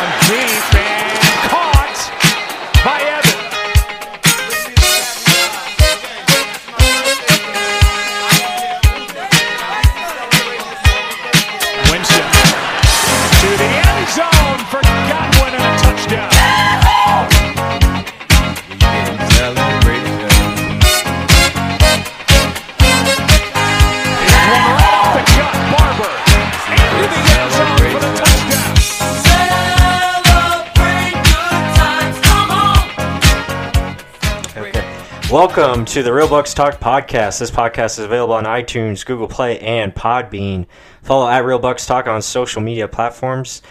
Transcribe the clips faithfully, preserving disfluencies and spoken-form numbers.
One deep and caught by Evans. Winston to the end zone for Godwin and a touchdown. It's one right off the gut, Barber, and to the end zone for the touchdown. Welcome to the Real Bucs Talk podcast. This podcast is available on iTunes, Google Play, and Podbean. Follow at Real Bucs Talk on social media platforms.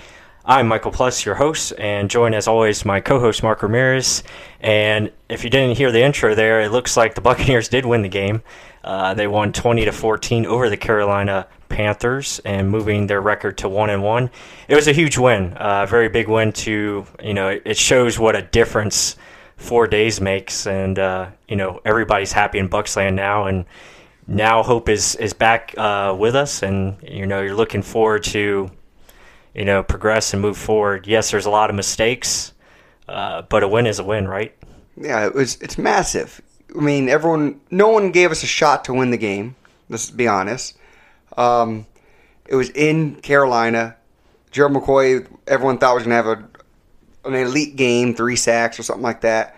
I'm Michael Plus, your host, and joined as always my co-host Mark Ramirez. And if you didn't hear the intro there, it looks like the Buccaneers did win the game. Uh, they won twenty to fourteen over the Carolina Panthers and moving their record to one and one. It was a huge win, a uh, very big win. To you know, it shows what a difference four days makes, and uh, you know everybody's happy in Bucsland now, and now hope is is back uh, with us, and you know you're looking forward to you know progress and move forward. Yes, there's a lot of mistakes, uh, but a win is a win, right? Yeah, it was. It's massive. I mean, everyone, no one gave us a shot to win the game. Let's be honest. Um, it was in Carolina. Gerald McCoy, everyone thought was going to have a. an elite game, three sacks or something like that,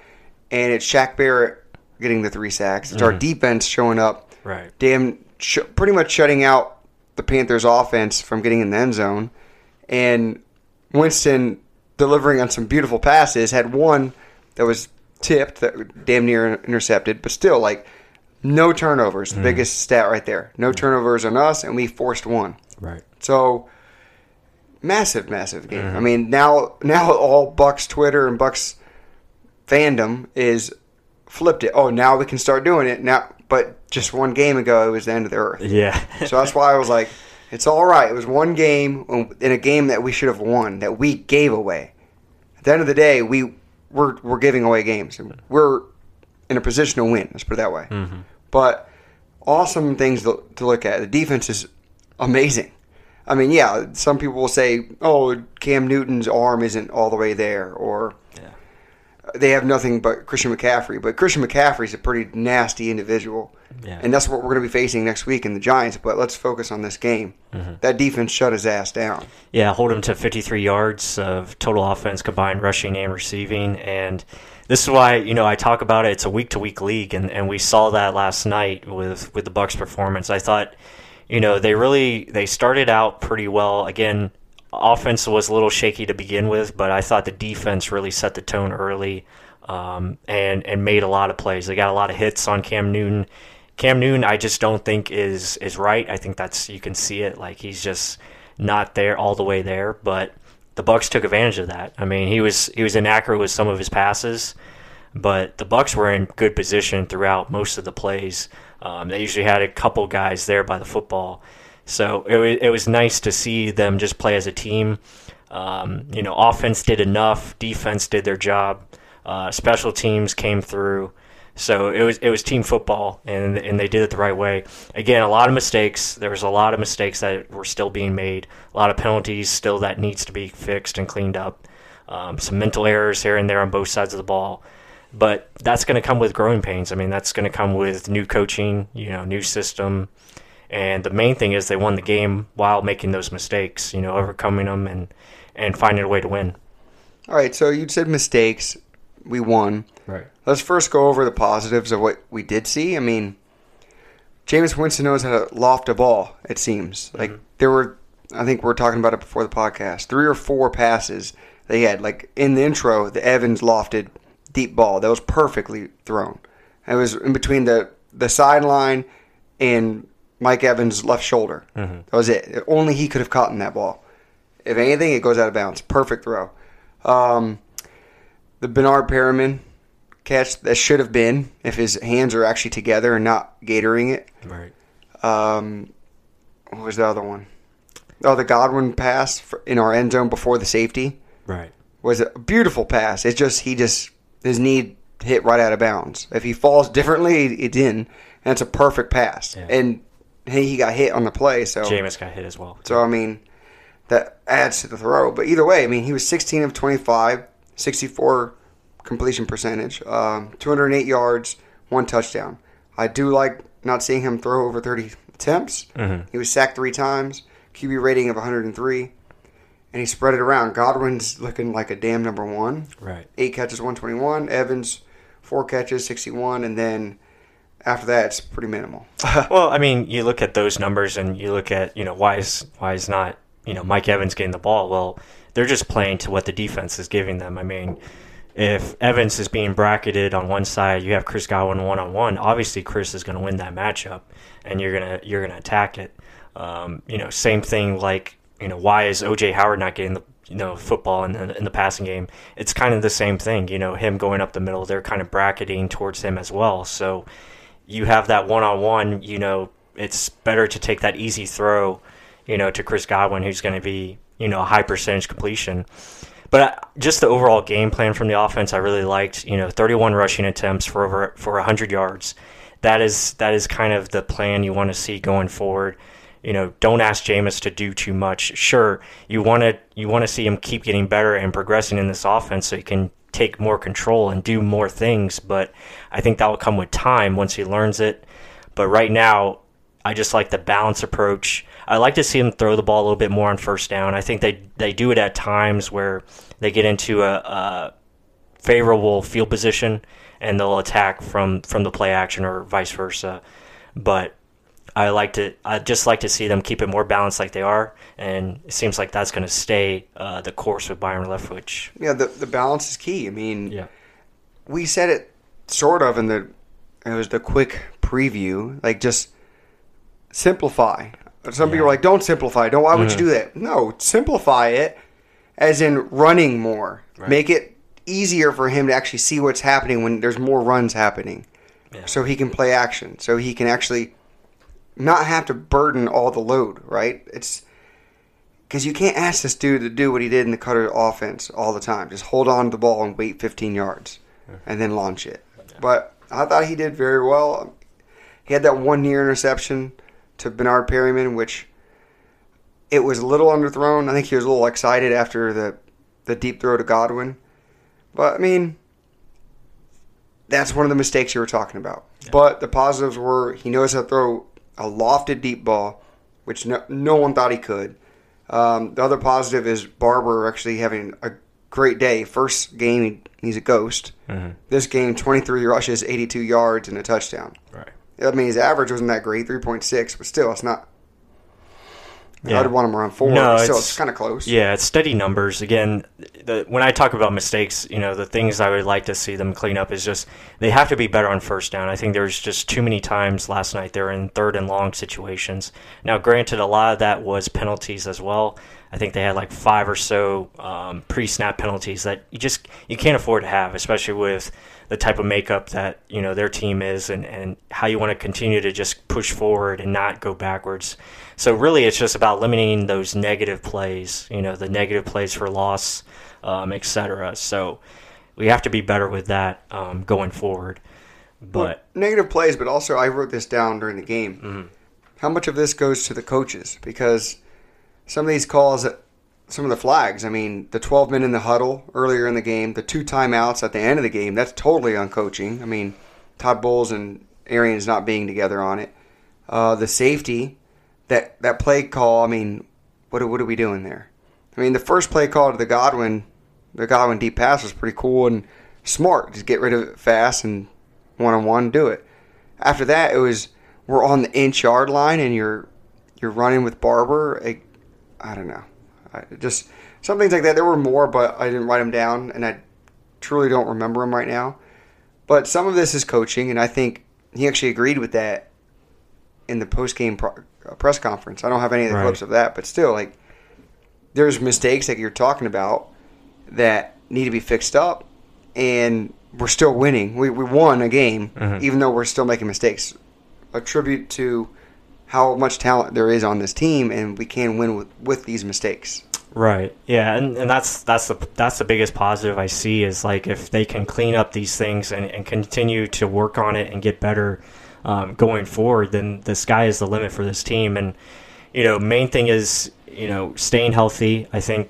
and it's Shaq Barrett getting the three sacks. It's mm-hmm. our defense showing up, right? Damn, sh- pretty much shutting out the Panthers' offense from getting in the end zone, and Winston delivering on some beautiful passes. Had one that was tipped, that damn near intercepted, but still, like, no turnovers. Mm-hmm. The biggest stat right there. No mm-hmm. turnovers on us, and we forced one. Right. So. Massive, massive game. Mm-hmm. I mean, now now all Bucs Twitter and Bucs fandom is flipped it. Oh, now we can start doing it. Now, but just one game ago, it was the end of the earth. Yeah. So that's why I was like, it's all right. It was one game in a game that we should have won, that we gave away. At the end of the day, we, we're, we're giving away games. And we're in a position to win. Let's put it that way. Mm-hmm. But awesome things to, to look at. The defense is amazing. I mean, yeah, some people will say, oh, Cam Newton's arm isn't all the way there, or yeah. they have nothing but Christian McCaffrey. But Christian McCaffrey's a pretty nasty individual, yeah. and that's what we're going to be facing next week in the Giants. But let's focus on this game. Mm-hmm. That defense shut his ass down. Yeah, hold him to fifty-three yards of total offense combined rushing and receiving. And this is why, you know, I talk about it. It's a week-to-week league, and, and we saw that last night with, with the Bucs' performance. I thought... You know, they really they started out pretty well. Again, offense was a little shaky to begin with, but I thought the defense really set the tone early um, and and made a lot of plays. They got a lot of hits on Cam Newton. Cam Newton, I just don't think is is right. I think that's you can see it. Like, he's just not there all the way there. But the Bucs took advantage of that. I mean, he was he was inaccurate with some of his passes, but the Bucs were in good position throughout most of the plays. Um, they usually had a couple guys there by the football. So it was, it was nice to see them just play as a team. Um, you know, offense did enough. Defense did their job. Uh, special teams came through. So it was it was team football, and and they did it the right way. Again, a lot of mistakes. There was a lot of mistakes that were still being made. A lot of penalties still that needs to be fixed and cleaned up. Um, some mental errors here and there on both sides of the ball. But that's going to come with growing pains. I mean, that's going to come with new coaching, you know, new system. And the main thing is they won the game while making those mistakes, you know, overcoming them and, and finding a way to win. All right, so you said mistakes. We won. Right. Let's first go over the positives of what we did see. I mean, Jameis Winston knows how to loft a ball, it seems. Like, mm-hmm. there were, I think we were talking about it before the podcast, three or four passes they had. Like, in the intro, the Evans lofted deep ball that was perfectly thrown. It was in between the, the sideline and Mike Evans' left shoulder. Mm-hmm. That was it. Only he could have caught in that ball. If anything, it goes out of bounds. Perfect throw. Um, the Bernard Perriman catch that should have been if his hands are actually together and not gaitoring it. Right. Um, what was the other one? Oh, the Godwin pass for, in our end zone before the safety. Right. Was a beautiful pass. It's just he just... his knee hit right out of bounds. If he falls differently, it's in. And it's a perfect pass. Yeah. And he got hit on the play. So Jameis got hit as well. So, I mean, that adds to the throw. But either way, I mean, he was sixteen of twenty-five, sixty-four completion percentage, um, two hundred eight yards, one touchdown. I do like not seeing him throw over thirty attempts. Mm-hmm. He was sacked three times, Q B rating of one hundred three, and he spread it around. Godwin's looking like a damn number one. Right. Eight catches, one twenty-one. Evans, four catches, sixty-one. And then after that, it's pretty minimal. Well, I mean, you look at those numbers and you look at, you know, why is, why is not, you know, Mike Evans getting the ball? Well, they're just playing to what the defense is giving them. I mean, if Evans is being bracketed on one side, you have Chris Godwin one-on-one, obviously Chris is going to win that matchup, and you're going to you're going to attack it. Um, you know, same thing like, you know, why is O J. Howard not getting the, you know, football in the, in the passing game? It's kind of the same thing, you know, him going up the middle, they're kind of bracketing towards him as well. So you have that one-on-one, you know, it's better to take that easy throw, you know, to Chris Godwin, who's going to be, you know, a high percentage completion. But just the overall game plan from the offense, I really liked. You know, thirty-one rushing attempts for over for one hundred yards. That is that is kind of the plan you want to see going forward. You know, don't ask Jameis to do too much. Sure, you want to you want to see him keep getting better and progressing in this offense, so he can take more control and do more things. But I think that will come with time once he learns it. But right now, I just like the balanced approach. I like to see them throw the ball a little bit more on first down. I think they, they do it at times where they get into a, a favorable field position and they'll attack from, from the play action or vice versa. But I like to I just like to see them keep it more balanced like they are, and it seems like that's going to stay uh, the course with Byron Leftwich. Yeah, the the balance is key. I mean, yeah. We said it sort of in the it was the quick preview, like just simplify. Some yeah. people are like, don't simplify. Don't. Why would mm-hmm. you do that? No, simplify it as in running more. Right. Make it easier for him to actually see what's happening when there's more runs happening. Yeah. So he can play action. So he can actually not have to burden all the load, right? It's because you can't ask this dude to do what he did in the Cutter offense all the time. Just hold on to the ball and wait fifteen yards mm-hmm. and then launch it. Yeah. But I thought he did very well. He had that one near interception to Bernard Perryman, which it was a little underthrown. I think he was a little excited after the, the deep throw to Godwin. But, I mean, that's one of the mistakes you were talking about. Yeah. But the positives were he knows how to throw a lofted deep ball, which no, no one thought he could. Um, the other positive is Barber actually having a great day. First game, he's a ghost. Mm-hmm. This game, twenty-three rushes, eighty-two yards, and a touchdown. Right. I mean, his average wasn't that great, three point six, but still, it's not. Yeah. I'd want him around four, no, but still, it's, it's kind of close. Yeah, it's steady numbers. Again, the, when I talk about mistakes, you know, the things I would like to see them clean up is just they have to be better on first down. I think there's just too many times last night they were in third and long situations. Now, granted, a lot of that was penalties as well. I think they had like five or so um, pre-snap penalties that you just you can't afford to have, especially with the type of makeup that, you know, their team is and, and how you want to continue to just push forward and not go backwards. So really it's just about limiting those negative plays, you know, the negative plays for loss, um, et cetera. So we have to be better with that um, going forward. But well, negative plays, but also I wrote this down during the game. Mm-hmm. How much of this goes to the coaches? Because some of these calls, some of the flags, I mean, the twelve men in the huddle earlier in the game, the two timeouts at the end of the game, that's totally on coaching. I mean, Todd Bowles and Arians not being together on it. Uh, the safety, that, that play call, I mean, what, what are we doing there? I mean, the first play call to the Godwin, the Godwin deep pass was pretty cool and smart. Just get rid of it fast and one-on-one do it. After that, it was we're on the inch yard line and you're you're running with Barber. It, I don't know. I just some things like that. There were more, but I didn't write them down, and I truly don't remember them right now. But some of this is coaching, and I think he actually agreed with that in the post-game pro- press conference. I don't have any of the right. clips of that, but still, like, there's mistakes that you're talking about that need to be fixed up, and we're still winning. We we won a game, mm-hmm. even though we're still making mistakes. A tribute to how much talent there is on this team, and we can win with, with these mistakes. Right. Yeah, and, and that's that's the that's the biggest positive I see is like if they can clean up these things and, and continue to work on it and get better um, going forward, then the sky is the limit for this team. And you know, main thing is you know, staying healthy. I think,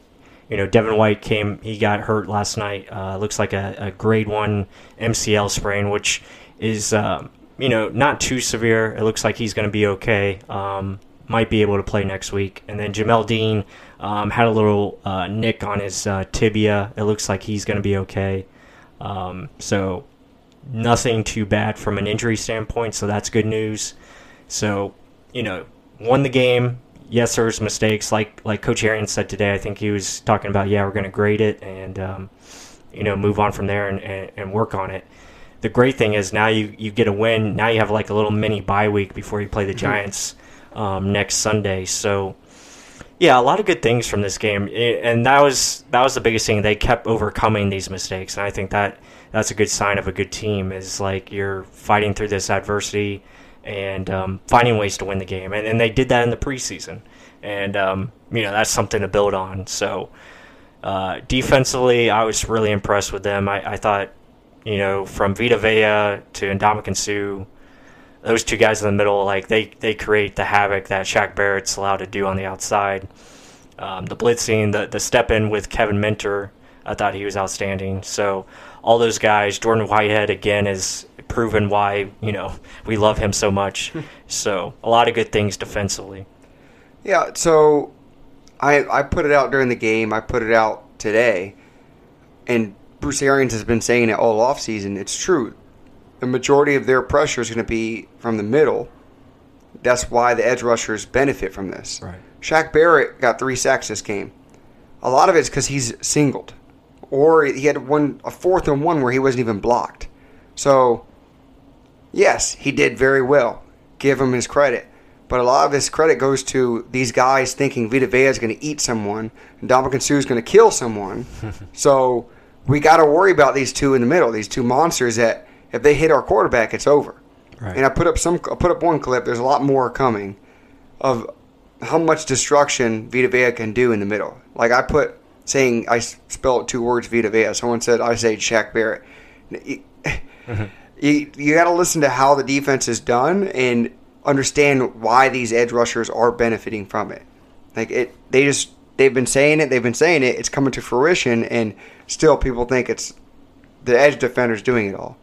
you know, Devin White came, he got hurt last night. Uh, looks like a, a grade one M C L sprain, which is, uh, you know, not too severe. It looks like he's going to be okay. Um, might be able to play next week. And then Jamel Dean um, had a little uh, nick on his uh, tibia. It looks like he's going to be okay. Um, so nothing too bad from an injury standpoint. So that's good news. So, you know, won the game. Yes, there's mistakes. Like like Coach Arians said today, I think he was talking about, yeah, we're going to grade it and, um, you know, move on from there and, and, and work on it. The great thing is now you, you get a win. Now you have like a little mini bye week before you play the Giants um, next Sunday. So, yeah, a lot of good things from this game. It, and that was that was the biggest thing. They kept overcoming these mistakes. And I think that that's a good sign of a good team is like you're fighting through this adversity and um, finding ways to win the game. And, and they did that in the preseason. And, um, you know, that's something to build on. So uh, defensively, I was really impressed with them. I, I thought, you know, from Vita Vea to Ndamukong Suh, those two guys in the middle, like they, they create the havoc that Shaq Barrett's allowed to do on the outside. Um, the blitzing, the, the step-in with Kevin Minter, I thought he was outstanding. So all those guys, Jordan Whitehead, again, is proven why, you know, we love him so much. So a lot of good things defensively. Yeah, so I I put it out during the game. I put it out today. And Bruce Arians has been saying it all offseason. It's true. The majority of their pressure is going to be from the middle. That's why the edge rushers benefit from this. Right. Shaq Barrett got three sacks this game. A lot of it's because he's singled. Or he had one a fourth and one where he wasn't even blocked. So, yes, he did very well. Give him his credit. But a lot of his credit goes to these guys thinking Vita Vea is going to eat someone and Ndamukong Suh is going to kill someone. So we got to worry about these two in the middle, these two monsters that if they hit our quarterback, it's over. Right. And I put up some, I put up one clip. There's a lot more coming of how much destruction Vita Vea can do in the middle. Like I put saying I spelled two words Vita Vea. Someone said I say Shaq Barrett. Mm-hmm. You you got to listen to how the defense is done and understand why these edge rushers are benefiting from it. Like it, they just they've been saying it, they've been saying it. It's coming to fruition, and still people think it's the edge defenders doing it all.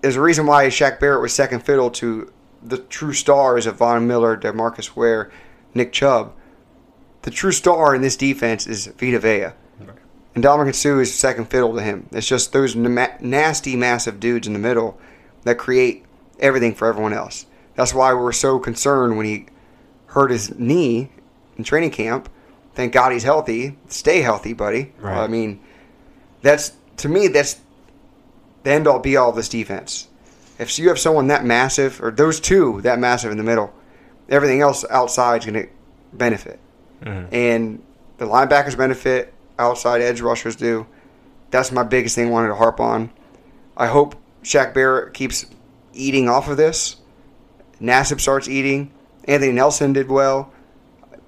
There's a reason why Shaq Barrett was second fiddle to the true stars of Von Miller, DeMarcus Ware, Nick Chubb. The true star in this defense is Vita Vea. And Ndamukong Suh is second fiddle to him. It's just those na- nasty, massive dudes in the middle that create everything for everyone else. That's why we were so concerned when he hurt his knee in training camp. Thank God he's healthy. Stay healthy, buddy. Right. I mean, that's to me, that's the end-all, be-all of this defense. If you have someone that massive, or those two that massive in the middle, everything else outside is going to benefit. Mm-hmm. And the linebackers benefit. Outside edge rushers do. That's my biggest thing I wanted to harp on. I hope Shaq Barrett keeps eating off of this. Nassib starts eating. Anthony Nelson did well.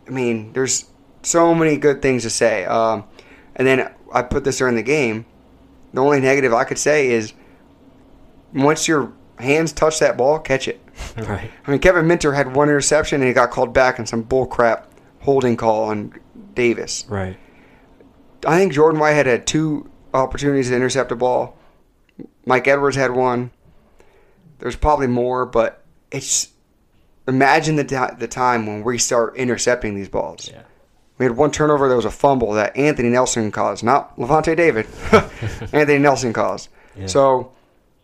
I mean, there's so many good things to say. Um, and then I put this during the game. The only negative I could say is once your hands touch that ball, catch it. Right. I mean, Kevin Minter had one interception and he got called back on some bullcrap holding call on Davis. Right. I think Jordan Whitehead had two opportunities to intercept a ball. Mike Edwards had one. There's probably more, but it's imagine the t- the time when we start intercepting these balls. Yeah. We had one turnover that was a fumble that Anthony Nelson caused, not Levante David. Anthony Nelson caused. Yeah. So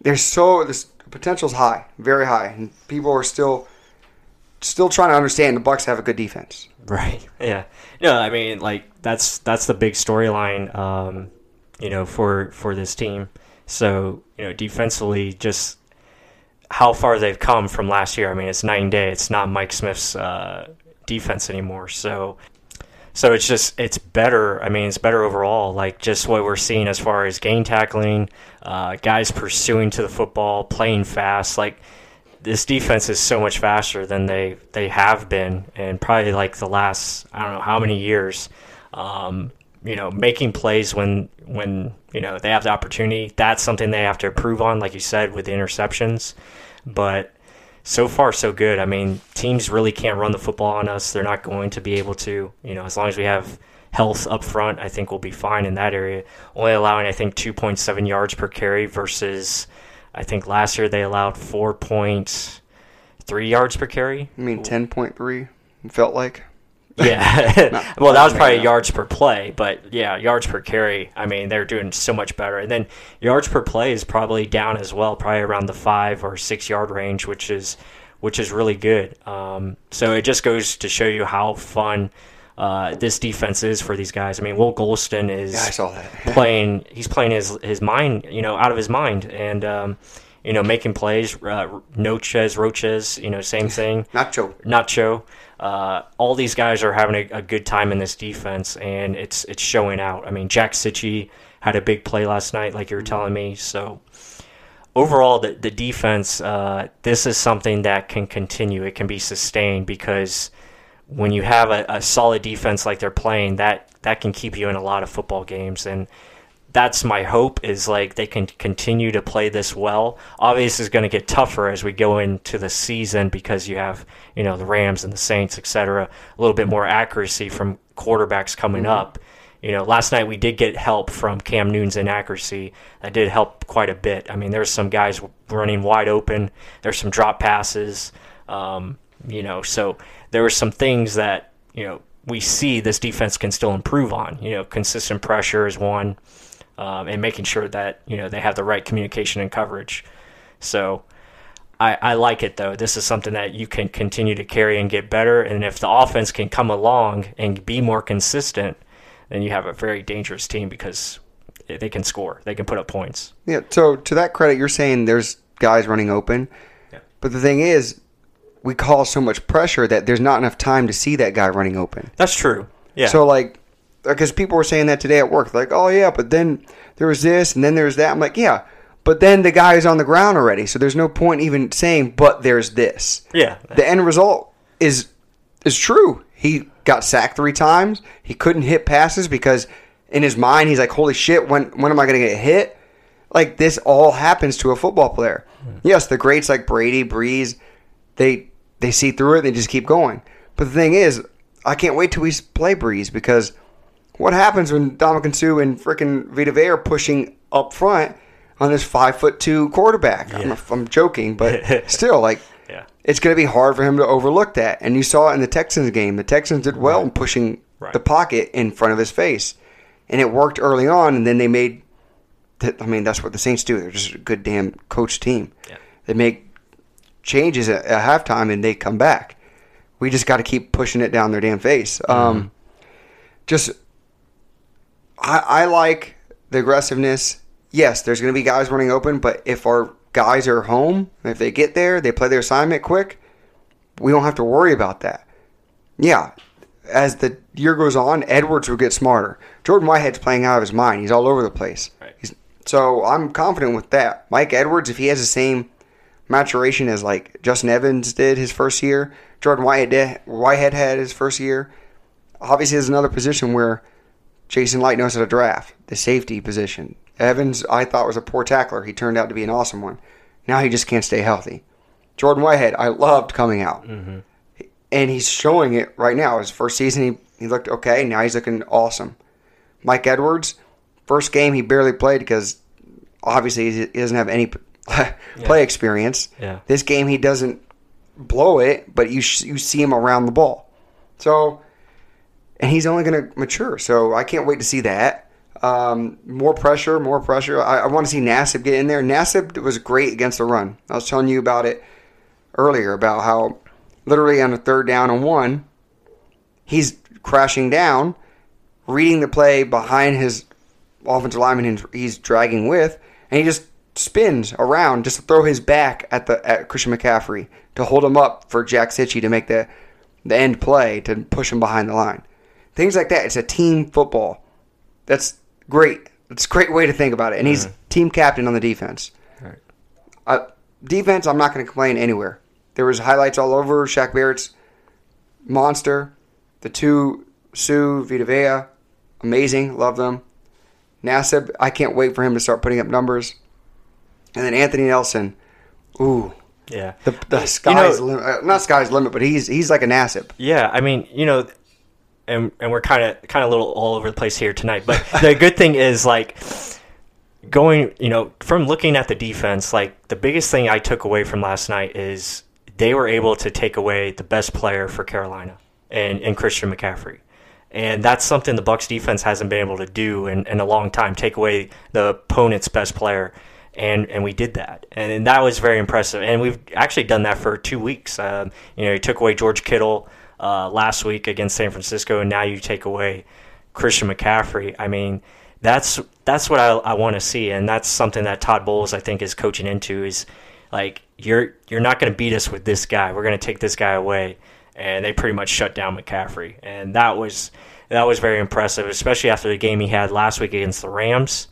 there's so the potential's high, very high, and people are still still trying to understand the Bucs have a good defense. Right. Yeah. No, I mean, like that's that's the big storyline, um, you know, for for this team. So, you know, defensively, just how far they've come from last year. I mean, it's night and day. It's not Mike Smith's uh, defense anymore. So, so it's just it's better. I mean, it's better overall. Like just what we're seeing as far as gain tackling, uh, guys pursuing to the football, playing fast, like. This defense is so much faster than they, they have been and probably like the last, I don't know how many years, um, you know, making plays when, when, you know, they have the opportunity. That's something they have to improve on, like you said, with the interceptions. But so far so good. I mean, teams really can't run the football on us. They're not going to be able to. You know, as long as we have health up front, I think we'll be fine in that area. Only allowing, I think, two point seven yards per carry versus, I think last year they allowed four point three yards per carry. I mean, ten point three, it felt like. Yeah. Well, that was probably yards per play, but yeah, yards per carry, I mean, they're doing so much better. And then yards per play is probably down as well, probably around the five or six yard range, which is which is really good. Um, so it just goes to show you how fun uh, this defense is for these guys. I mean, Will Gholston is yeah, I saw that. playing he's playing his his mind, you know, out of his mind, and um, you know, making plays, uh, Noches Roaches, you know, same thing. Nacho. Nacho. Uh, all these guys are having a, a good time in this defense, and it's it's showing out. I mean, Jack Cichy had a big play last night, like you were telling me. So overall, the, the defense, uh, this is something that can continue. It can be sustained, because when you have a, a solid defense like they're playing, that, that can keep you in a lot of football games. And that's my hope, is like they can continue to play this well. Obviously, it's going to get tougher as we go into the season, because you have, you know, the Rams and the Saints, et cetera, a little bit more accuracy from quarterbacks coming mm-hmm. up. You know, last night we did get help from Cam Newton's inaccuracy. That did help quite a bit. I mean, there's some guys running wide open. There's some drop passes. Um, you know, so there were some things that, you know, we see this defense can still improve on. You know, consistent pressure is one. Um, and making sure that, you know, they have the right communication and coverage. So I, I like it, though. This is something that you can continue to carry and get better. And if the offense can come along and be more consistent, then you have a very dangerous team, because they can score. They can put up points. Yeah, so to that credit, you're saying there's guys running open. Yeah. But the thing is, we call so much pressure that there's not enough time to see that guy running open. That's true. Yeah. So, like, because people were saying that today at work, like, oh yeah, but then there was this, and then there's that. I'm like, yeah, but then the guy is on the ground already, so there's no point even saying, but there's this. Yeah. The end result is is true. He got sacked three times. He couldn't hit passes because in his mind he's like, holy shit, when when am I going to get hit? Like, this all happens to a football player. Mm-hmm. Yes, the greats like Brady, Breeze, they they see through it. And they just keep going. But the thing is, I can't wait till we play Breeze, because what happens when Ndamukong Suh and freaking Vita Vea are pushing up front on this five foot two quarterback? Yeah. I'm, I'm joking, but still, like, yeah. It's going to be hard for him to overlook that. And you saw it in the Texans game. The Texans did well right. in pushing right. the pocket in front of his face, and it worked early on. And then they made, I mean, that's what the Saints do. They're just a good damn coach team. Yeah. They make changes at, at halftime, and they come back. We just got to keep pushing it down their damn face. Mm-hmm. Um, just. I, I like the aggressiveness. Yes, there's going to be guys running open, but if our guys are home, if they get there, they play their assignment quick, we don't have to worry about that. Yeah, as the year goes on, Edwards will get smarter. Jordan Whitehead's playing out of his mind. He's all over the place. Right. He's, so I'm confident with that. Mike Edwards, if he has the same maturation as like Justin Evans did his first year, Jordan Whitehead, did, Whitehead had his first year, obviously there's another position where Jason Light knows how to draft, the safety position. Evans, I thought, was a poor tackler. He turned out to be an awesome one. Now he just can't stay healthy. Jordan Whitehead, I loved coming out. Mm-hmm. And he's showing it right now. His first season, he, he looked okay. Now he's looking awesome. Mike Edwards, first game he barely played because obviously he doesn't have any play yeah. experience. Yeah. This game he doesn't blow it, but you you see him around the ball. So... and he's only going to mature, so I can't wait to see that. Um, more pressure, more pressure. I, I want to see Nassib get in there. Nassib was great against the run. I was telling you about it earlier, about how literally on a third down and one, he's crashing down, reading the play behind his offensive lineman he's dragging with, and he just spins around just to throw his back at the at Christian McCaffrey to hold him up for Jack Cichy to make the, the end play to push him behind the line. Things like that. It's a team football. That's great. It's a great way to think about it. And he's team captain on the defense. Right. Uh, defense, I'm not going to complain anywhere. There was highlights all over. Shaq Barrett's monster. The two, Suh, Vita Vea, amazing. Love them. Nassib, I can't wait for him to start putting up numbers. And then Anthony Nelson. Ooh, Yeah. The, the sky's you know, limit. Not sky's limit, but he's he's like a Nassib. Yeah, I mean, you know, and and we're kind of kind of a little all over the place here tonight. But the good thing is, like, going, you know, from looking at the defense, like, the biggest thing I took away from last night is they were able to take away the best player for Carolina and, and Christian McCaffrey. And that's something the Bucs defense hasn't been able to do in, in a long time, take away the opponent's best player. And and we did that, and, and that was very impressive. And we've actually done that for two weeks. Um, you know, you took away George Kittle uh, last week against San Francisco, and now you take away Christian McCaffrey. I mean, that's that's what I, I want to see, and that's something that Todd Bowles, I think, is coaching into. Is like you're you're not going to beat us with this guy. We're going to take this guy away, and they pretty much shut down McCaffrey, and that was that was very impressive, especially after the game he had last week against the Rams,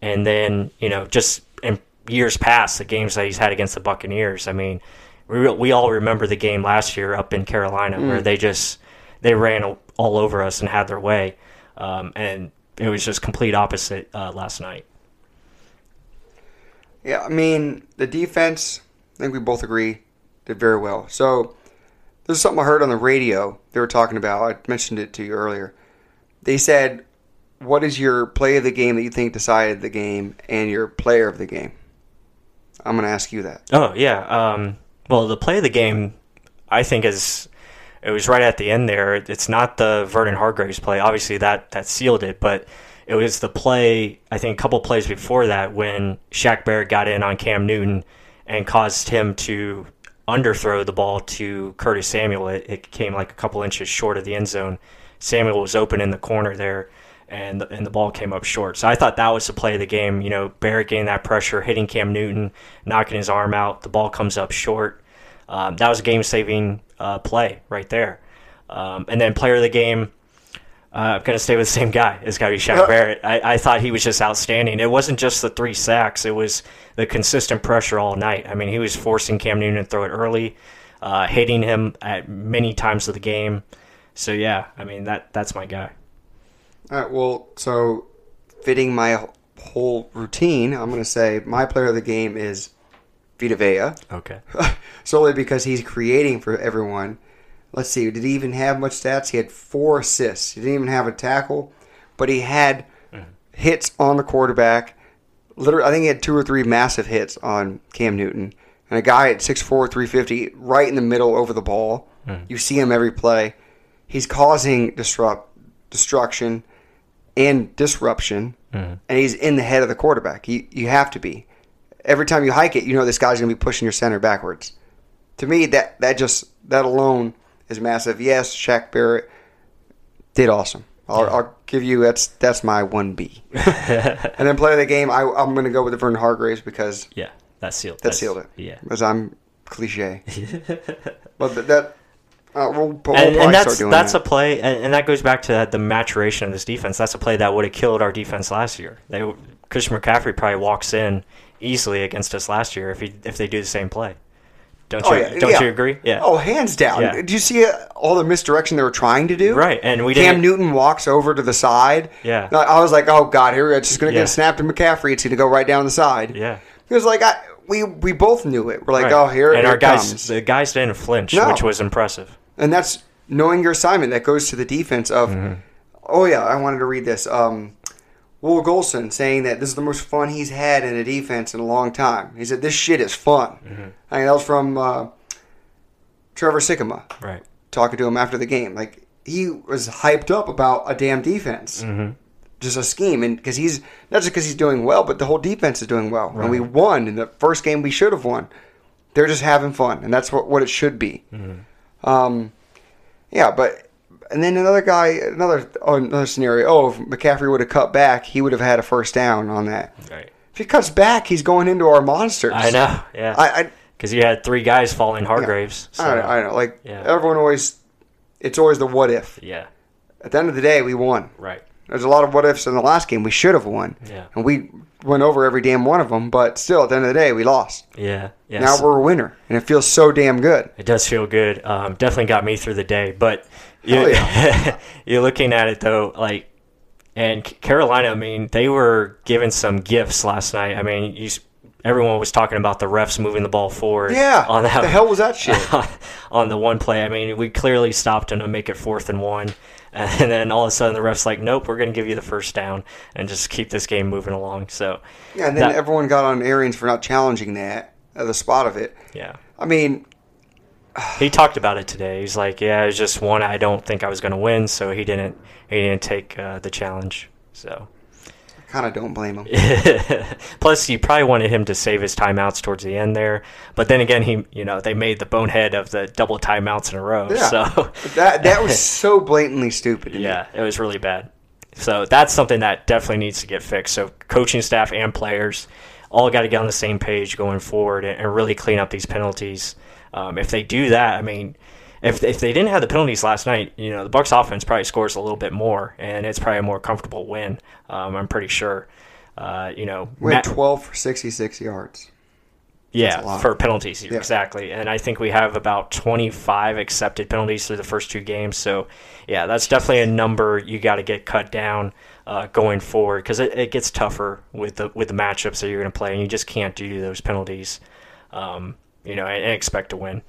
and then you know just. In years past, the games that he's had against the Buccaneers, I mean, we we all remember the game last year up in Carolina mm. where they just they ran all over us and had their way, um, and it was just complete opposite uh, last night. Yeah, I mean, the defense, I think we both agree, did very well. So there's something I heard on the radio they were talking about. I mentioned it to you earlier. They said, what is your play of the game that you think decided the game and your player of the game? I'm going to ask you that. Oh, yeah. Um, well, the play of the game, I think, is it was right at the end there. It's not the Vernon Hargreaves play. Obviously, that, that sealed it. But it was the play, I think, a couple plays before that when Shaq Barrett got in on Cam Newton and caused him to underthrow the ball to Curtis Samuel. It, it came like a couple inches short of the end zone. Samuel was open in the corner there. And the, and the ball came up short. So I thought that was the play of the game. You know, Barrett getting that pressure, hitting Cam Newton, knocking his arm out. The ball comes up short. Um, that was a game-saving uh, play right there. Um, and then player of the game, uh, I'm going to stay with the same guy. It's got to be Shaq Barrett. I, I thought he was just outstanding. It wasn't just the three sacks. It was the consistent pressure all night. I mean, he was forcing Cam Newton to throw it early, uh, hitting him at many times of the game. So, yeah, I mean, that that's my guy. All right, well, so fitting my whole routine, I'm going to say my player of the game is Vita Vea. Okay. Solely because he's creating for everyone. Let's see, did he even have much stats? He had four assists. He didn't even have a tackle, but he had mm-hmm. hits on the quarterback. Literally, I think he had two or three massive hits on Cam Newton. And a guy at six four, three fifty, right in the middle over the ball. Mm-hmm. You see him every play. He's causing disrupt, destruction. And disruption, mm-hmm. and he's in the head of the quarterback. You you have to be. Every time you hike it, you know this guy's going to be pushing your center backwards. To me, that that just that alone is massive. Yes, Shaq Barrett did awesome. I'll, yeah. I'll give you that's that's my one B. And then player of the game, I, I'm going to go with Vernon Hargreaves because yeah, that sealed that that's, sealed it. Yeah, because I'm cliche, but that. that Uh, we'll, we'll and, and that's that's that. a play, and, and that goes back to that, the maturation of this defense. That's a play that would have killed our defense last year. They, Christian McCaffrey probably walks in easily against us last year if he if they do the same play. Don't oh, you yeah. don't yeah. you agree? Yeah. Oh, hands down. Yeah. Did you see uh, all the misdirection they were trying to do? Right, and we Cam didn't... Newton walks over to the side. Yeah, I was like, oh god, here we go. It's just going to yeah. get snapped to McCaffrey. It's going to go right down the side. Yeah, he was like, I, we we both knew it. We're like, right. oh here, and here our it guys comes. The guys didn't flinch, no. which was impressive. And that's knowing your assignment. That goes to the defense of, mm-hmm. oh, yeah, I wanted to read this. Um, Will Gholston saying that this is the most fun he's had in a defense in a long time. He said, this shit is fun. Mm-hmm. I mean, that was from uh, Trevor Sikkema. Right. Talking to him after the game. Like, he was hyped up about a damn defense. Mm-hmm. Just a scheme. And because he's, not just because he's doing well, but the whole defense is doing well. Right. And we won in the first game we should have won. They're just having fun. And that's what, what it should be. Mm-hmm. Um, yeah, but and then another guy, another oh, another scenario. Oh, if McCaffrey would have cut back, he would have had a first down on that. Right. If he cuts back, he's going into our monsters. I know. Yeah. Because you had three guys falling Hargreaves. Yeah. So. I know. I know. Like yeah. everyone always, it's always the what if. Yeah. At the end of the day, we won. Right. There's a lot of what ifs in the last game. We should have won. Yeah. And we went over every damn one of them, but still, at the end of the day, we lost. Yeah. yeah now so, we're a winner, and it feels so damn good. It does feel good. Um, definitely got me through the day. But you, yeah. you're looking at it, though, like, and Carolina, I mean, they were given some gifts last night. I mean, you everyone was talking about the refs moving the ball forward. Yeah, on that, what the hell was that shit? On the one play. I mean, we clearly stopped him to make it fourth and one. And then all of a sudden the ref's like, nope, we're going to give you the first down and just keep this game moving along. So yeah, and then that, everyone got on Arians for not challenging that, uh, the spot of it. Yeah. I mean. He talked about it today. He's like, yeah, it was just one I don't think I was going to win, so he didn't he didn't take uh, the challenge. So I kind of don't blame him. Plus, you probably wanted him to save his timeouts towards the end there. But then again, he you know they made the bonehead of the double timeouts in a row. Yeah. So that that was so blatantly stupid. Yeah, me. It was really bad. So that's something that definitely needs to get fixed. So coaching staff and players all got to get on the same page going forward and, and really clean up these penalties. Um, if they do that, I mean, if if they didn't have the penalties last night, you know, the Bucs offense probably scores a little bit more, and it's probably a more comfortable win. Um, I'm pretty sure. Uh, you know, we had twelve for sixty-six yards. Yeah, for penalties, yeah. Exactly. And I think we have about twenty-five accepted penalties through the first two games. So, yeah, that's definitely a number you got to get cut down uh, going forward because it, it gets tougher with the with the matchups that you're going to play, and you just can't do those penalties. Um, You know, and expect to win.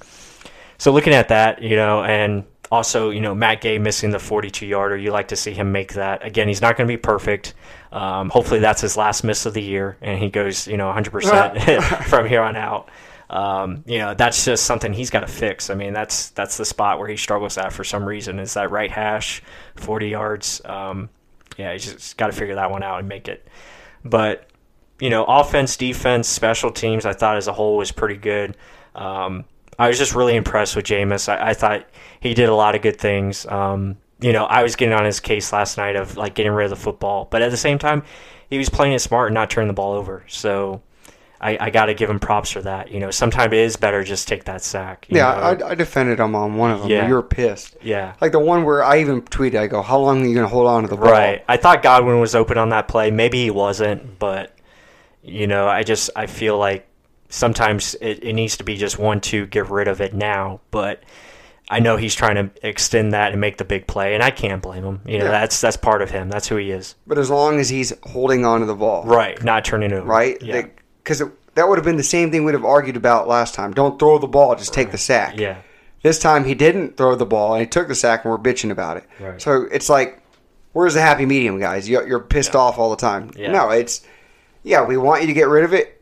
So looking at that, you know, and also, you know, Matt Gay missing the forty-two yarder. You like to see him make that. Again, he's not going to be perfect. Um, hopefully that's his last miss of the year, and he goes, you know, one hundred percent from here on out. Um, you know, that's just something he's got to fix. I mean, that's that's the spot where he struggles at for some reason. Is that right hash, forty yards? Um, yeah, he's just got to figure that one out and make it. But you know, offense, defense, special teams, I thought as a whole was pretty good. Um, I was just really impressed with Jameis. I, I thought he did a lot of good things. Um, you know, I was getting on his case last night of, like, getting rid of the football. But at the same time, he was playing it smart and not turning the ball over. So I, I got to give him props for that. You know, sometimes it is better just take that sack. Yeah, I, I defended him on one of them. Yeah. But you were pissed. Yeah. Like the one where I even tweeted, I go, how long are you going to hold on to the ball? Right. I thought Godwin was open on that play. Maybe he wasn't, but... You know, I just I feel like sometimes it, it needs to be just one, two, get rid of it now. But I know he's trying to extend that and make the big play, and I can't blame him. You know, yeah. that's that's part of him. That's who he is. But as long as he's holding on to the ball. Right, not turning it over. Right? Because yeah. that would have been the same thing we'd have argued about last time. Don't throw the ball, just take right. the sack. Yeah. This time he didn't throw the ball, and he took the sack, and we're bitching about it. Right. So it's like, where's the happy medium, guys? You're pissed yeah. off all the time. Yeah. No, it's... Yeah, we want you to get rid of it.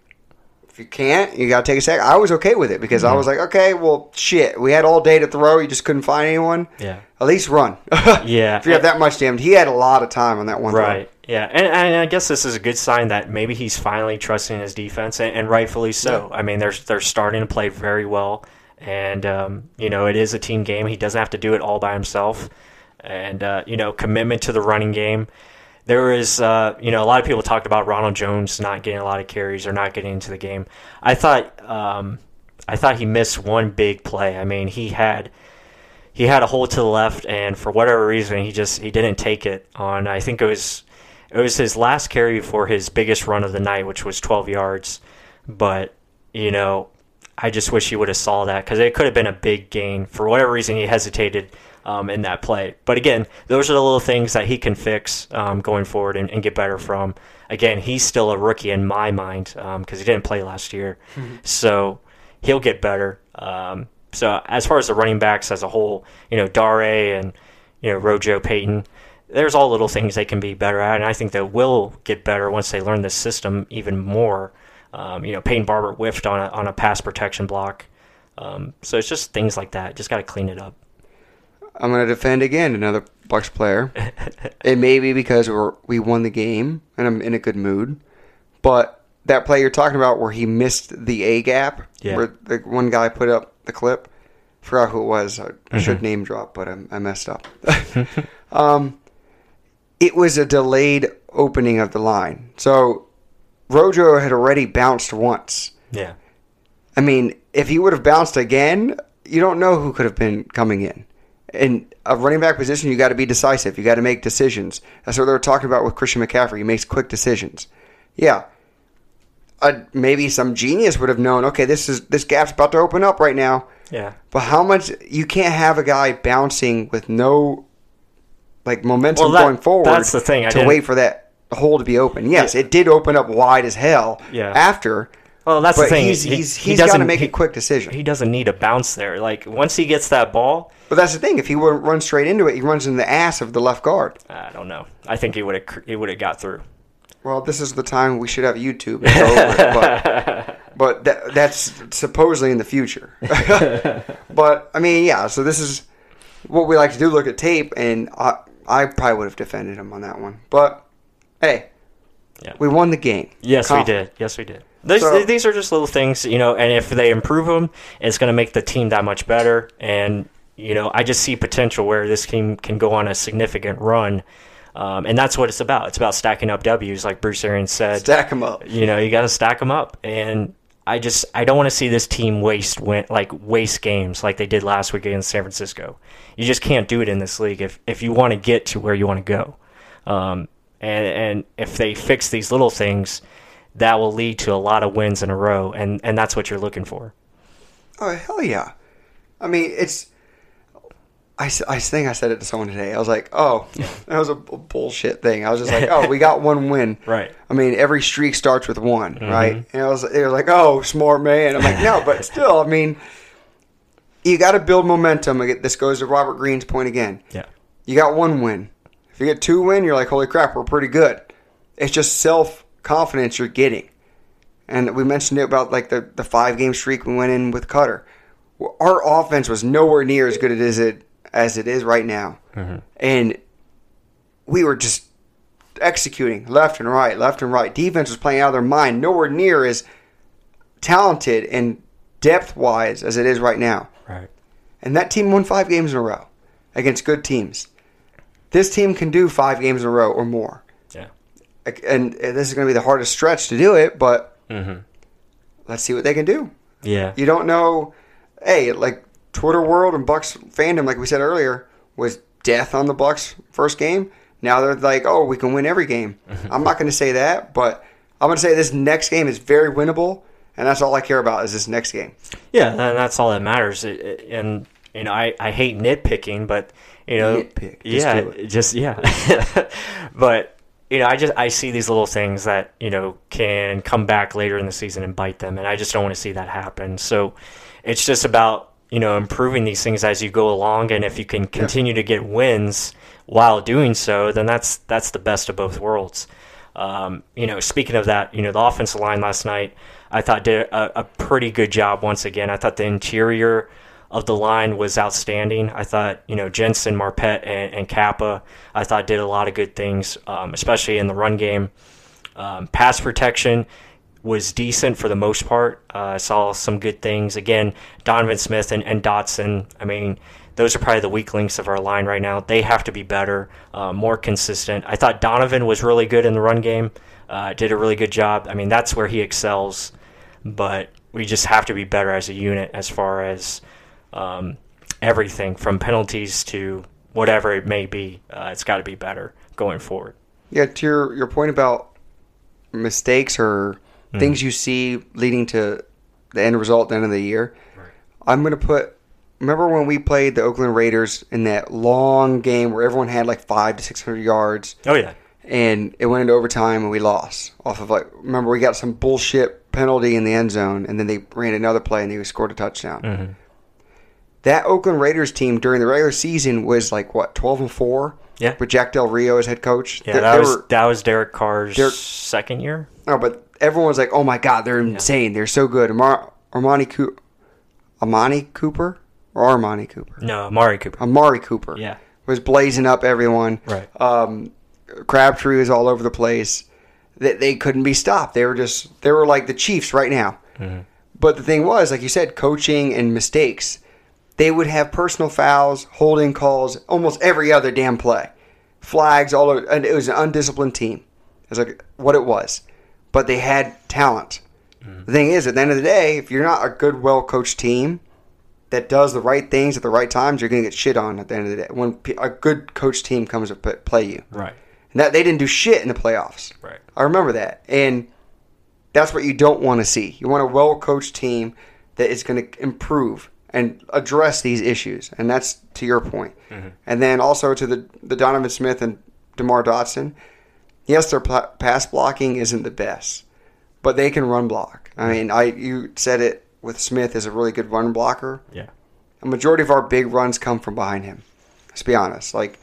If you can't, you got to take a sack. I was okay with it because mm-hmm. I was like, okay, well, shit. We had all day to throw. You just couldn't find anyone. Yeah. At least run. yeah. If you have that much damage. He had a lot of time on that one. Right. Throw. Yeah. And, and I guess this is a good sign that maybe he's finally trusting his defense, and, and rightfully so. Yeah. I mean, they're, they're starting to play very well. And, um, you know, it is a team game. He doesn't have to do it all by himself. And, uh, you know, commitment to the running game. There is, uh, you know, a lot of people talked about Ronald Jones not getting a lot of carries or not getting into the game. I thought, um, I thought he missed one big play. I mean, he had, he had a hole to the left, and for whatever reason, he just he didn't take it on. I think it was, it was his last carry before his biggest run of the night, which was twelve yards. But you know, I just wish he would have saw that because it could have been a big gain. For whatever reason, he hesitated. Um, in that play. But again, those are the little things that he can fix um, going forward and, and get better from. Again, he's still a rookie in my mind because um, he didn't play last year. Mm-hmm. So he'll get better. Um, so as far as the running backs as a whole, you know, Dare and, you know, Rojo, Payton, there's all little things they can be better at. And I think they will get better once they learn this system even more. Um, you know, Payton Barber whiffed on a, on a pass protection block. Um, so it's just things like that. Just got to clean it up. I'm going to defend again another Bucs player. It may be because we're, we won the game and I'm in a good mood. But that play you're talking about where he missed the A-gap, yeah. where the one guy put up the clip, forgot who it was. I mm-hmm. should name drop, but I, I messed up. um, it was a delayed opening of the line. So Rojo had already bounced once. Yeah. I mean, if he would have bounced again, you don't know who could have been coming in. In a running back position, you got to be decisive. You got to make decisions. That's what they were talking about with Christian McCaffrey. He makes quick decisions. Yeah, uh, maybe some genius would have known. Okay, this is this gap's about to open up right now. Yeah, but how much you can't have a guy bouncing with no like momentum well, that, going forward. That's the thing. I to wait for that hole to be open. Yes, yeah. It did open up wide as hell. Yeah. After, Well, that's but the thing. He's, he's, he's got to make he, a quick decision. He doesn't need a bounce there. Like, once he gets that ball. But that's the thing. If he wouldn't run straight into it, he runs in the ass of the left guard. I don't know. I think he would have he would have got through. Well, this is the time we should have YouTube. It's over. But but that, that's supposedly in the future. But, I mean, yeah. So this is what we like to do, look at tape. And I, I probably would have defended him on that one. But, hey, yeah. we won the game. Yes, Confident. we did. Yes, we did. These, so, these are just little things, you know, and if they improve them, it's going to make the team that much better. And, you know, I just see potential where this team can go on a significant run. Um, and that's what it's about. It's about stacking up W's, like Bruce Arians said. Stack them up. You know, you got to stack them up. And I just I don't want to see this team waste win, like waste games like they did last week against San Francisco. You just can't do it in this league if, if you want to get to where you want to go. Um, and, and if they fix these little things, that will lead to a lot of wins in a row, and, and that's what you're looking for. Oh, hell yeah. I mean, it's I, – I think I said it to someone today. I was like, oh, that was a bullshit thing. I was just like, oh, we got one win. Right. I mean, every streak starts with one, mm-hmm. right? And I was, they were like, oh, smart man. I'm like, no, but still, I mean, you got to build momentum. This goes to Robert Greene's point again. Yeah. You got one win. If you get two win, you're like, holy crap, we're pretty good. It's just self- confidence you're getting. And we mentioned it about like the, the five game streak we went in with Cutter. Our offense was nowhere near as good as it as it is right now. Mm-hmm. And we were just executing left and right, left and right. Defense was playing out of their mind, nowhere near as talented and depth wise as it is right now. Right. And that team won five games in a row against good teams. This team can do five games in a row or more. And this is going to be the hardest stretch to do it, but mm-hmm. let's see what they can do. Yeah. You don't know. Hey, like Twitter world and Bucs fandom, like we said earlier, was death on the Bucs first game. Now they're like, oh, we can win every game. I'm not going to say that, but I'm going to say this next game is very winnable, and that's all I care about is this next game. Yeah, and that's all that matters. And, you know, I, I hate nitpicking, but, you know. Nitpick. Just yeah, do it. Just, yeah. But. You know, I just I see these little things that, you know, can come back later in the season and bite them, and I just don't want to see that happen. So it's just about, you know, improving these things as you go along, and if you can continue yeah. to get wins while doing so, then that's that's the best of both worlds. Um, you know, speaking of that, you know, the offensive line last night I thought did a, a pretty good job once again. I thought the interior of the line was outstanding. I thought, you know, Jensen, Marpet, and, and Kappa, I thought did a lot of good things, um, especially in the run game. Um, pass protection was decent for the most part. Uh, I saw some good things. Again, Donovan Smith and, and Dotson, I mean, those are probably the weak links of our line right now. They have to be better, uh, more consistent. I thought Donovan was really good in the run game, uh, did a really good job. I mean, that's where he excels, but we just have to be better as a unit as far as Um, everything from penalties to whatever it may be. Uh, it's got to be better going forward. Yeah, to your, your point about mistakes or mm. things you see leading to the end result at the end of the year, right. I'm going to put – remember when we played the Oakland Raiders in that long game where everyone had like five to six hundred yards? Oh, yeah. And it went into overtime and we lost off of like – remember we got some bullshit penalty in the end zone and then they ran another play and they scored a touchdown. Mm-hmm. That Oakland Raiders team during the regular season was like, what, twelve and four? Yeah. With Jack Del Rio as head coach? Yeah, they, that, they was, were, that was Derek Carr's Derek, second year. No, but everyone was like, oh, my God, they're insane. Yeah. They're so good. Amar, Armani, Co- Amani Cooper or Armani Cooper? No, Amari Cooper. Amari Cooper. Yeah. Was blazing up everyone. Right. Um, Crabtree was all over the place. They, they couldn't be stopped. They were just – they were like the Chiefs right now. Mm-hmm. But the thing was, like you said, coaching and mistakes – they would have personal fouls, holding calls, almost every other damn play. Flags, all over. And it was an undisciplined team. It's like what it was. But they had talent. Mm-hmm. The thing is, at the end of the day, if you're not a good, well-coached team that does the right things at the right times, you're going to get shit on at the end of the day when a good coach team comes to play you. Right. And that, they didn't do shit in the playoffs. Right. I remember that. And that's what you don't want to see. You want a well-coached team that is going to improve and address these issues, and that's to your point. Mm-hmm. And then also to the, the Donovan Smith and DeMar Dotson, yes, their pl- pass blocking isn't the best, but they can run block. I mean, I you said it with Smith is a really good run blocker. Yeah. A majority of our big runs come from behind him. Let's be honest. Like,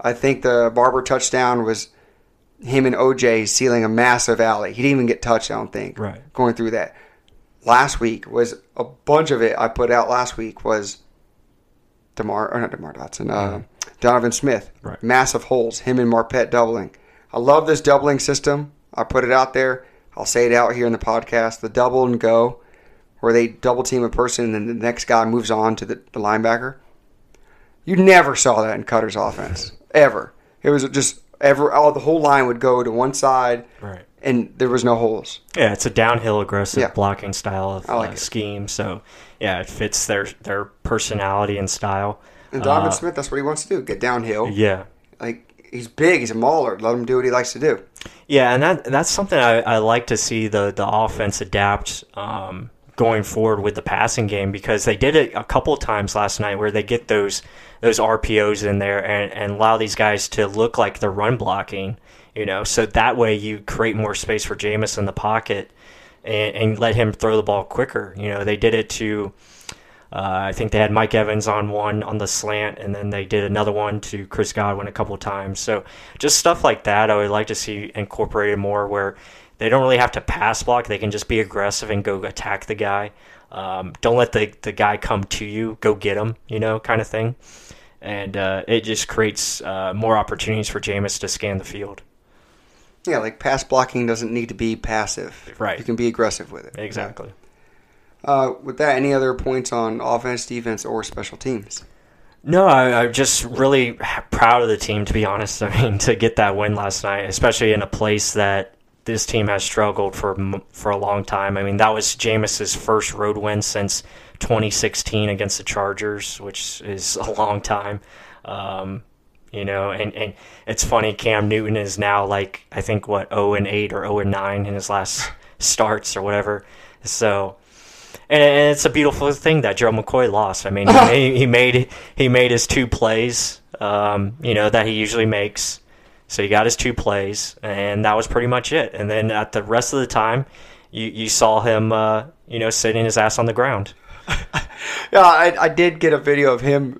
I think the Barber touchdown was him and O J sealing a massive alley. He didn't even get touched, I don't think, right. going through that. Last week was a bunch of it I put out last week was DeMar, or not DeMar Dotson, uh, Donovan Smith. Right. Massive holes, him and Marpet doubling. I love this doubling system. I put it out there. I'll say it out here in the podcast. The double and go, where they double team a person and then the next guy moves on to the, the linebacker. You never saw that in Cutter's offense, ever. It was just ever. All the whole line would go to one side, right. and there was no holes. Yeah, it's a downhill aggressive yeah. blocking style of like uh, scheme. So yeah, it fits their their personality and style. And Donovan uh, Smith, that's what he wants to do: get downhill. Yeah, like he's big, he's a mauler. Let him do what he likes to do. Yeah, and that that's something I, I like to see the the offense adapt. Um, going forward with the passing game, because they did it a couple of times last night where they get those those R P Os in there and, and allow these guys to look like they're run blocking, you know, so that way you create more space for Jameis in the pocket and, and let him throw the ball quicker. You know, they did it to, uh, I think they had Mike Evans on one on the slant, and then they did another one to Chris Godwin a couple of times. So just stuff like that I would like to see incorporated more, where they don't really have to pass block. They can just be aggressive and go attack the guy. Um, don't let the, the guy come to you. Go get him, you know, kind of thing. And uh, it just creates uh, more opportunities for Jameis to scan the field. Yeah, like pass blocking doesn't need to be passive. Right. You can be aggressive with it. Exactly. Uh, with that, any other points on offense, defense, or special teams? No, I, I'm just really proud of the team, to be honest. I mean, to get that win last night, especially in a place that this team has struggled for for a long time. I mean, that was Jameis's first road win since twenty sixteen against the Chargers, which is a long time. Um, you know, and, and it's funny, Cam Newton is now like, I think, what, oh and eight or oh and nine in his last starts or whatever. So, and, and it's a beautiful thing that Gerald McCoy lost. I mean, he, made, he, made, he made his two plays, um, you know, that he usually makes. So he got his two plays, and that was pretty much it. And then at the rest of the time, you, you saw him, uh, you know, sitting his ass on the ground. yeah, I, I did get a video of him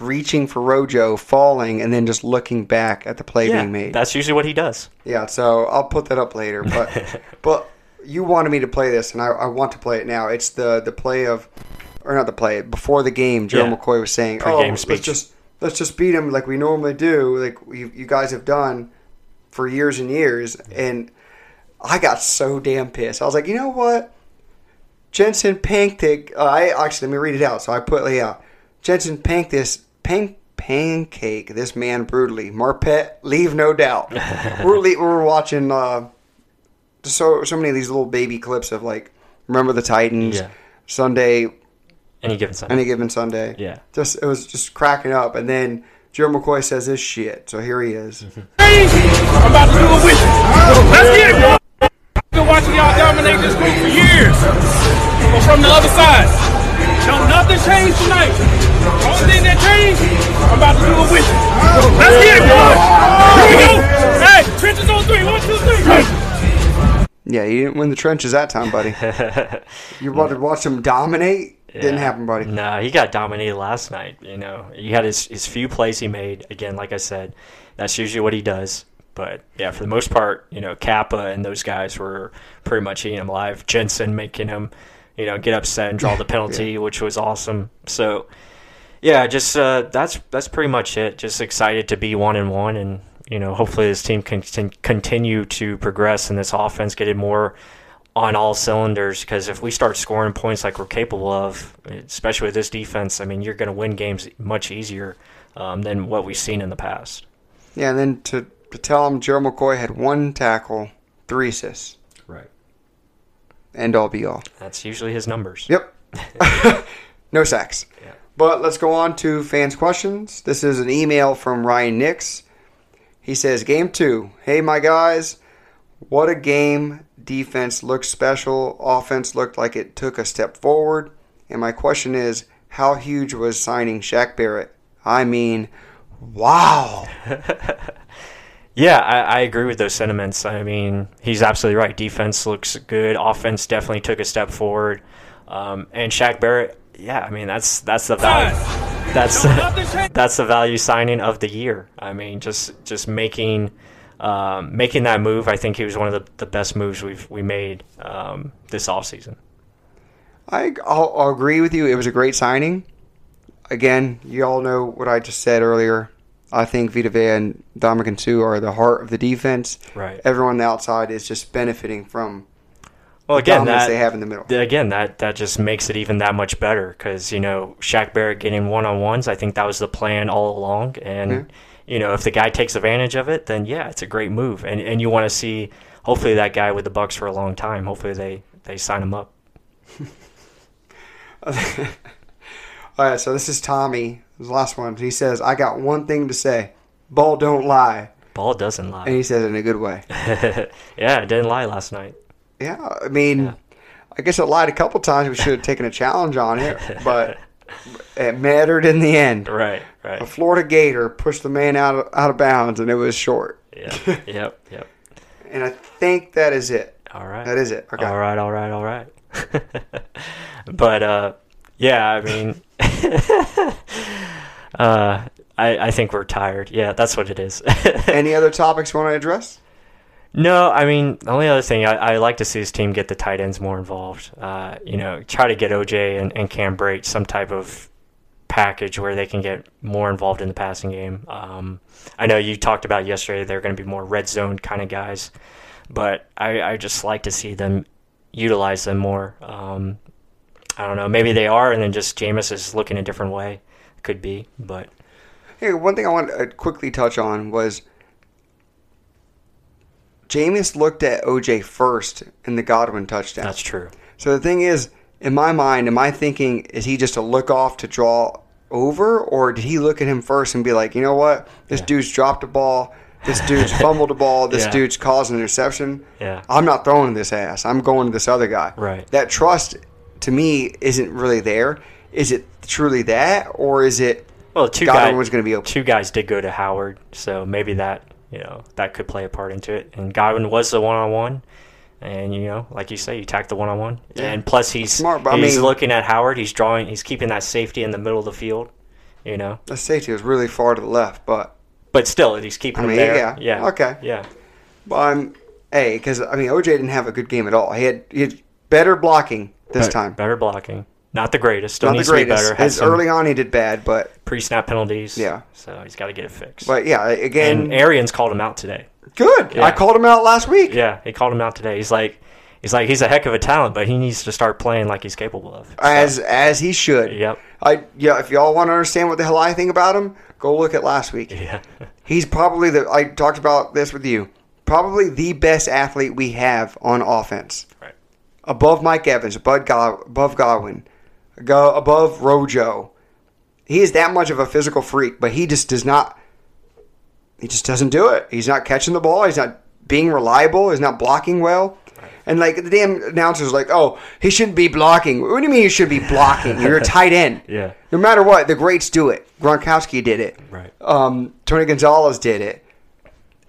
reaching for Rojo, falling, and then just looking back at the play yeah, being made. That's usually what he does. Yeah, so I'll put that up later. But but you wanted me to play this, and I, I want to play it now. It's the, the play of – or not the play. Before the game, Gerald yeah. McCoy was saying, Pre-game oh, speech. let's just – Let's just beat them like we normally do, like you, you guys have done for years and years. And I got so damn pissed. I was like, you know what? Jensen panked it. Uh, I actually, let me read it out. So I put it out. Jensen panked this, pank, pancake this man brutally. Marpet, leave no doubt. we're, we're watching uh, so, so many of these little baby clips of like, Remember the Titans, yeah. Sunday. Any given Sunday. Any given Sunday. Yeah. Just it was just cracking up, and then Gerald McCoy says this shit. So here he is. I'm about to do it with you. Let's get it, bro. I've been watching y'all dominate this group for years. But from the other side, don't nothing change tonight. Only thing that changed, I'm about to do it with you. Let's get it, bro. Here we go. Hey, trenches on three. One, two, three. Go. Yeah, you didn't win the trenches that time, buddy. You're about to watch him dominate. Yeah. Didn't happen, buddy. No, nah, he got dominated last night. You know, he had his, his few plays he made. Again, like I said, that's usually what he does. But, yeah, for the most part, you know, Kappa and those guys were pretty much eating him alive. Jensen making him, you know, get upset and draw the penalty, yeah. which was awesome. So, yeah, just uh, that's that's pretty much it. Just excited to be one and one, and, you know, hopefully this team can continue to progress and this offense getting more on all cylinders, because if we start scoring points like we're capable of, especially with this defense, I mean, you're going to win games much easier um, than what we've seen in the past. Yeah, and then to, to tell him Gerald McCoy had one tackle, three assists. Right. End all be all. That's usually his numbers. Yep. No sacks. Yeah. But let's go on to fans' questions. This is an email from Ryan Nix. He says, Game two. Hey, my guys. What a game. Defense looked special. Offense looked like it took a step forward. And my question is, how huge was signing Shaq Barrett? I mean, wow. Yeah, I, I agree with those sentiments. I mean, he's absolutely right. Defense looks good. Offense definitely took a step forward. Um, and Shaq Barrett, yeah, I mean, that's that's the value. That's that's the value signing of the year. I mean, just just making um, making that move. I think he was one of the, the best moves we've we made um, this offseason. I, I'll, I'll agree with you. It was a great signing. Again, you all know what I just said earlier. I think Vita Vea and Ndamukong Suh are the heart of the defense. Right. Everyone on the outside is just benefiting from well, the again, dominance that, they have in the middle. Again, that, that just makes it even that much better because, you know, Shaq Barrett getting one-on-ones, I think that was the plan all along. And, mm-hmm. you know, if the guy takes advantage of it, then, yeah, it's a great move. And and you want to see, hopefully, that guy with the Bucs for a long time. Hopefully they, they sign him up. All right, so this is Tommy, his last one. He says, I got one thing to say. Ball don't lie. Ball doesn't lie. And he says it in a good way. Yeah, it didn't lie last night. Yeah, I mean, yeah. I guess it lied a couple times. We should have taken a challenge on it, but it mattered in the end. Right, right. A Florida Gator pushed the man out of, out of bounds, and it was short. Yeah, yep, yep. And I think that is it. All right. That is it. Okay. All right, all right, all right. But, uh, yeah, I mean... uh, I, I think we're tired. Yeah, that's what it is. Any other topics you want to address? No, I mean, the only other thing, I, I like to see his team get the tight ends more involved. Uh, you know, try to get O J and, and Cam Brate some type of package where they can get more involved in the passing game. Um, I know you talked about yesterday they're going to be more red zone kind of guys, but I, I just like to see them utilize them more. Um, I don't know. Maybe they are, and then just Jameis is looking a different way. Could be, but... Hey, one thing I want to quickly touch on was Jameis looked at O J first in the Godwin touchdown. That's true. So the thing is, in my mind, am I thinking, is he just a look-off to draw over, or did he look at him first and be like, you know what, this yeah. dude's dropped a ball, this dude's fumbled a ball, this yeah. dude's caused an interception. Yeah. I'm not throwing this ass. I'm going to this other guy. Right. That trust... to me, isn't really there. Is it truly that, or is it well, two Godwin guy, was going to be open? Two guys did go to Howard, so maybe that you know that could play a part into it. And Godwin was the one-on-one, and you know, like you say, you tacked the one-on-one. Yeah. And plus, he's smart, but he's I mean, looking at Howard. He's drawing. He's keeping that safety in the middle of the field. You know, the safety was really far to the left, but but still, he's keeping I mean, him there. Yeah, yeah, okay, yeah. But I'm hey, because I mean, O J didn't have a good game at all. He had he had better blocking. This better, time. Better blocking. Not the greatest. Still Not needs the greatest. To be better. His early on he did bad, but... pre-snap penalties. Yeah. So he's got to get it fixed. But, yeah, again... and Arians called him out today. Good. Yeah. I called him out last week. Yeah, he called him out today. He's like, he's like, he's a heck of a talent, but he needs to start playing like he's capable of. So. As as he should. Yep. I Yeah, if y'all want to understand what the hell I think about him, go look at last week. Yeah. He's probably the... I talked about this with you. Probably the best athlete we have on offense. Right. Above Mike Evans, above Godwin, above Rojo. He is that much of a physical freak, but he just does not – he just doesn't do it. He's not catching the ball. He's not being reliable. He's not blocking well. And, like, the damn announcer's like, oh, he shouldn't be blocking. What do you mean you should be blocking? You're a tight end. Yeah. No matter what, the greats do it. Gronkowski did it. Right. Um, Tony Gonzalez did it.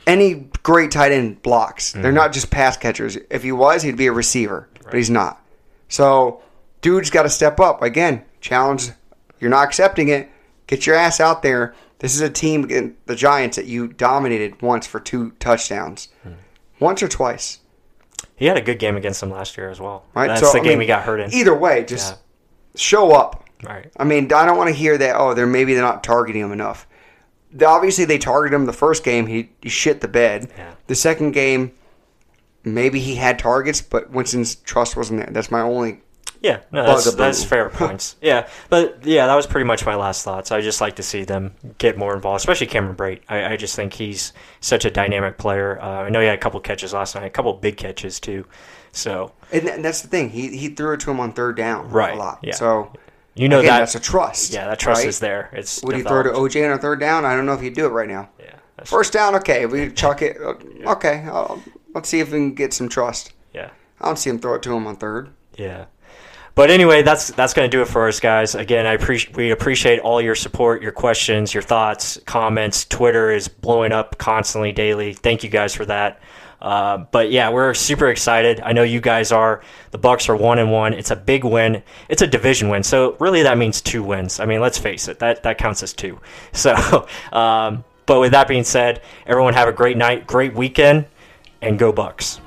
Any great tight end blocks. Mm-hmm. They're not just pass catchers. If he was, he'd be a receiver. Right. But he's not. So, dude's got to step up. Again, challenge. You're not accepting it. Get your ass out there. This is a team, the Giants, that you dominated once for two touchdowns. Mm-hmm. Once or twice. He had a good game against them last year as well. Right? That's so, the I game mean, he got hurt in. Either way, just yeah. show up. Right. I mean, I don't want to hear that, oh, they're maybe they're not targeting him enough. Obviously, they targeted him the first game. He, he shit the bed. Yeah. The second game, maybe he had targets, but Winston's trust wasn't there. That's my only. Yeah, no, that's, that's fair points. Yeah, but yeah, that was pretty much my last thoughts. I just like to see them get more involved, especially Cameron Brate. I, I just think he's such a dynamic player. Uh, I know he had a couple catches last night, a couple big catches too. So and, th- and that's the thing. He he threw it to him on third down right. a lot. Yeah. So. You know Again, that, that's a trust. Yeah, that trust right? is there. It's would developed. He throw to O J on a third down? I don't know if he'd do it right now. Yeah, first true. Down, okay. We chuck it. Okay, I'll, let's see if we can get some trust. Yeah, I don't see him throw it to him on third. Yeah, But anyway, that's that's going to do it for us, guys. Again, I appreciate we appreciate all your support, your questions, your thoughts, comments. Twitter is blowing up constantly, daily. Thank you guys for that. Uh, but yeah, we're super excited. I know you guys are. The Bucs are one and one. It's a big win. It's a division win. So really, that means two wins. I mean, let's face it. That that counts as two. So, um, but with that being said, everyone have a great night, great weekend, and go Bucs.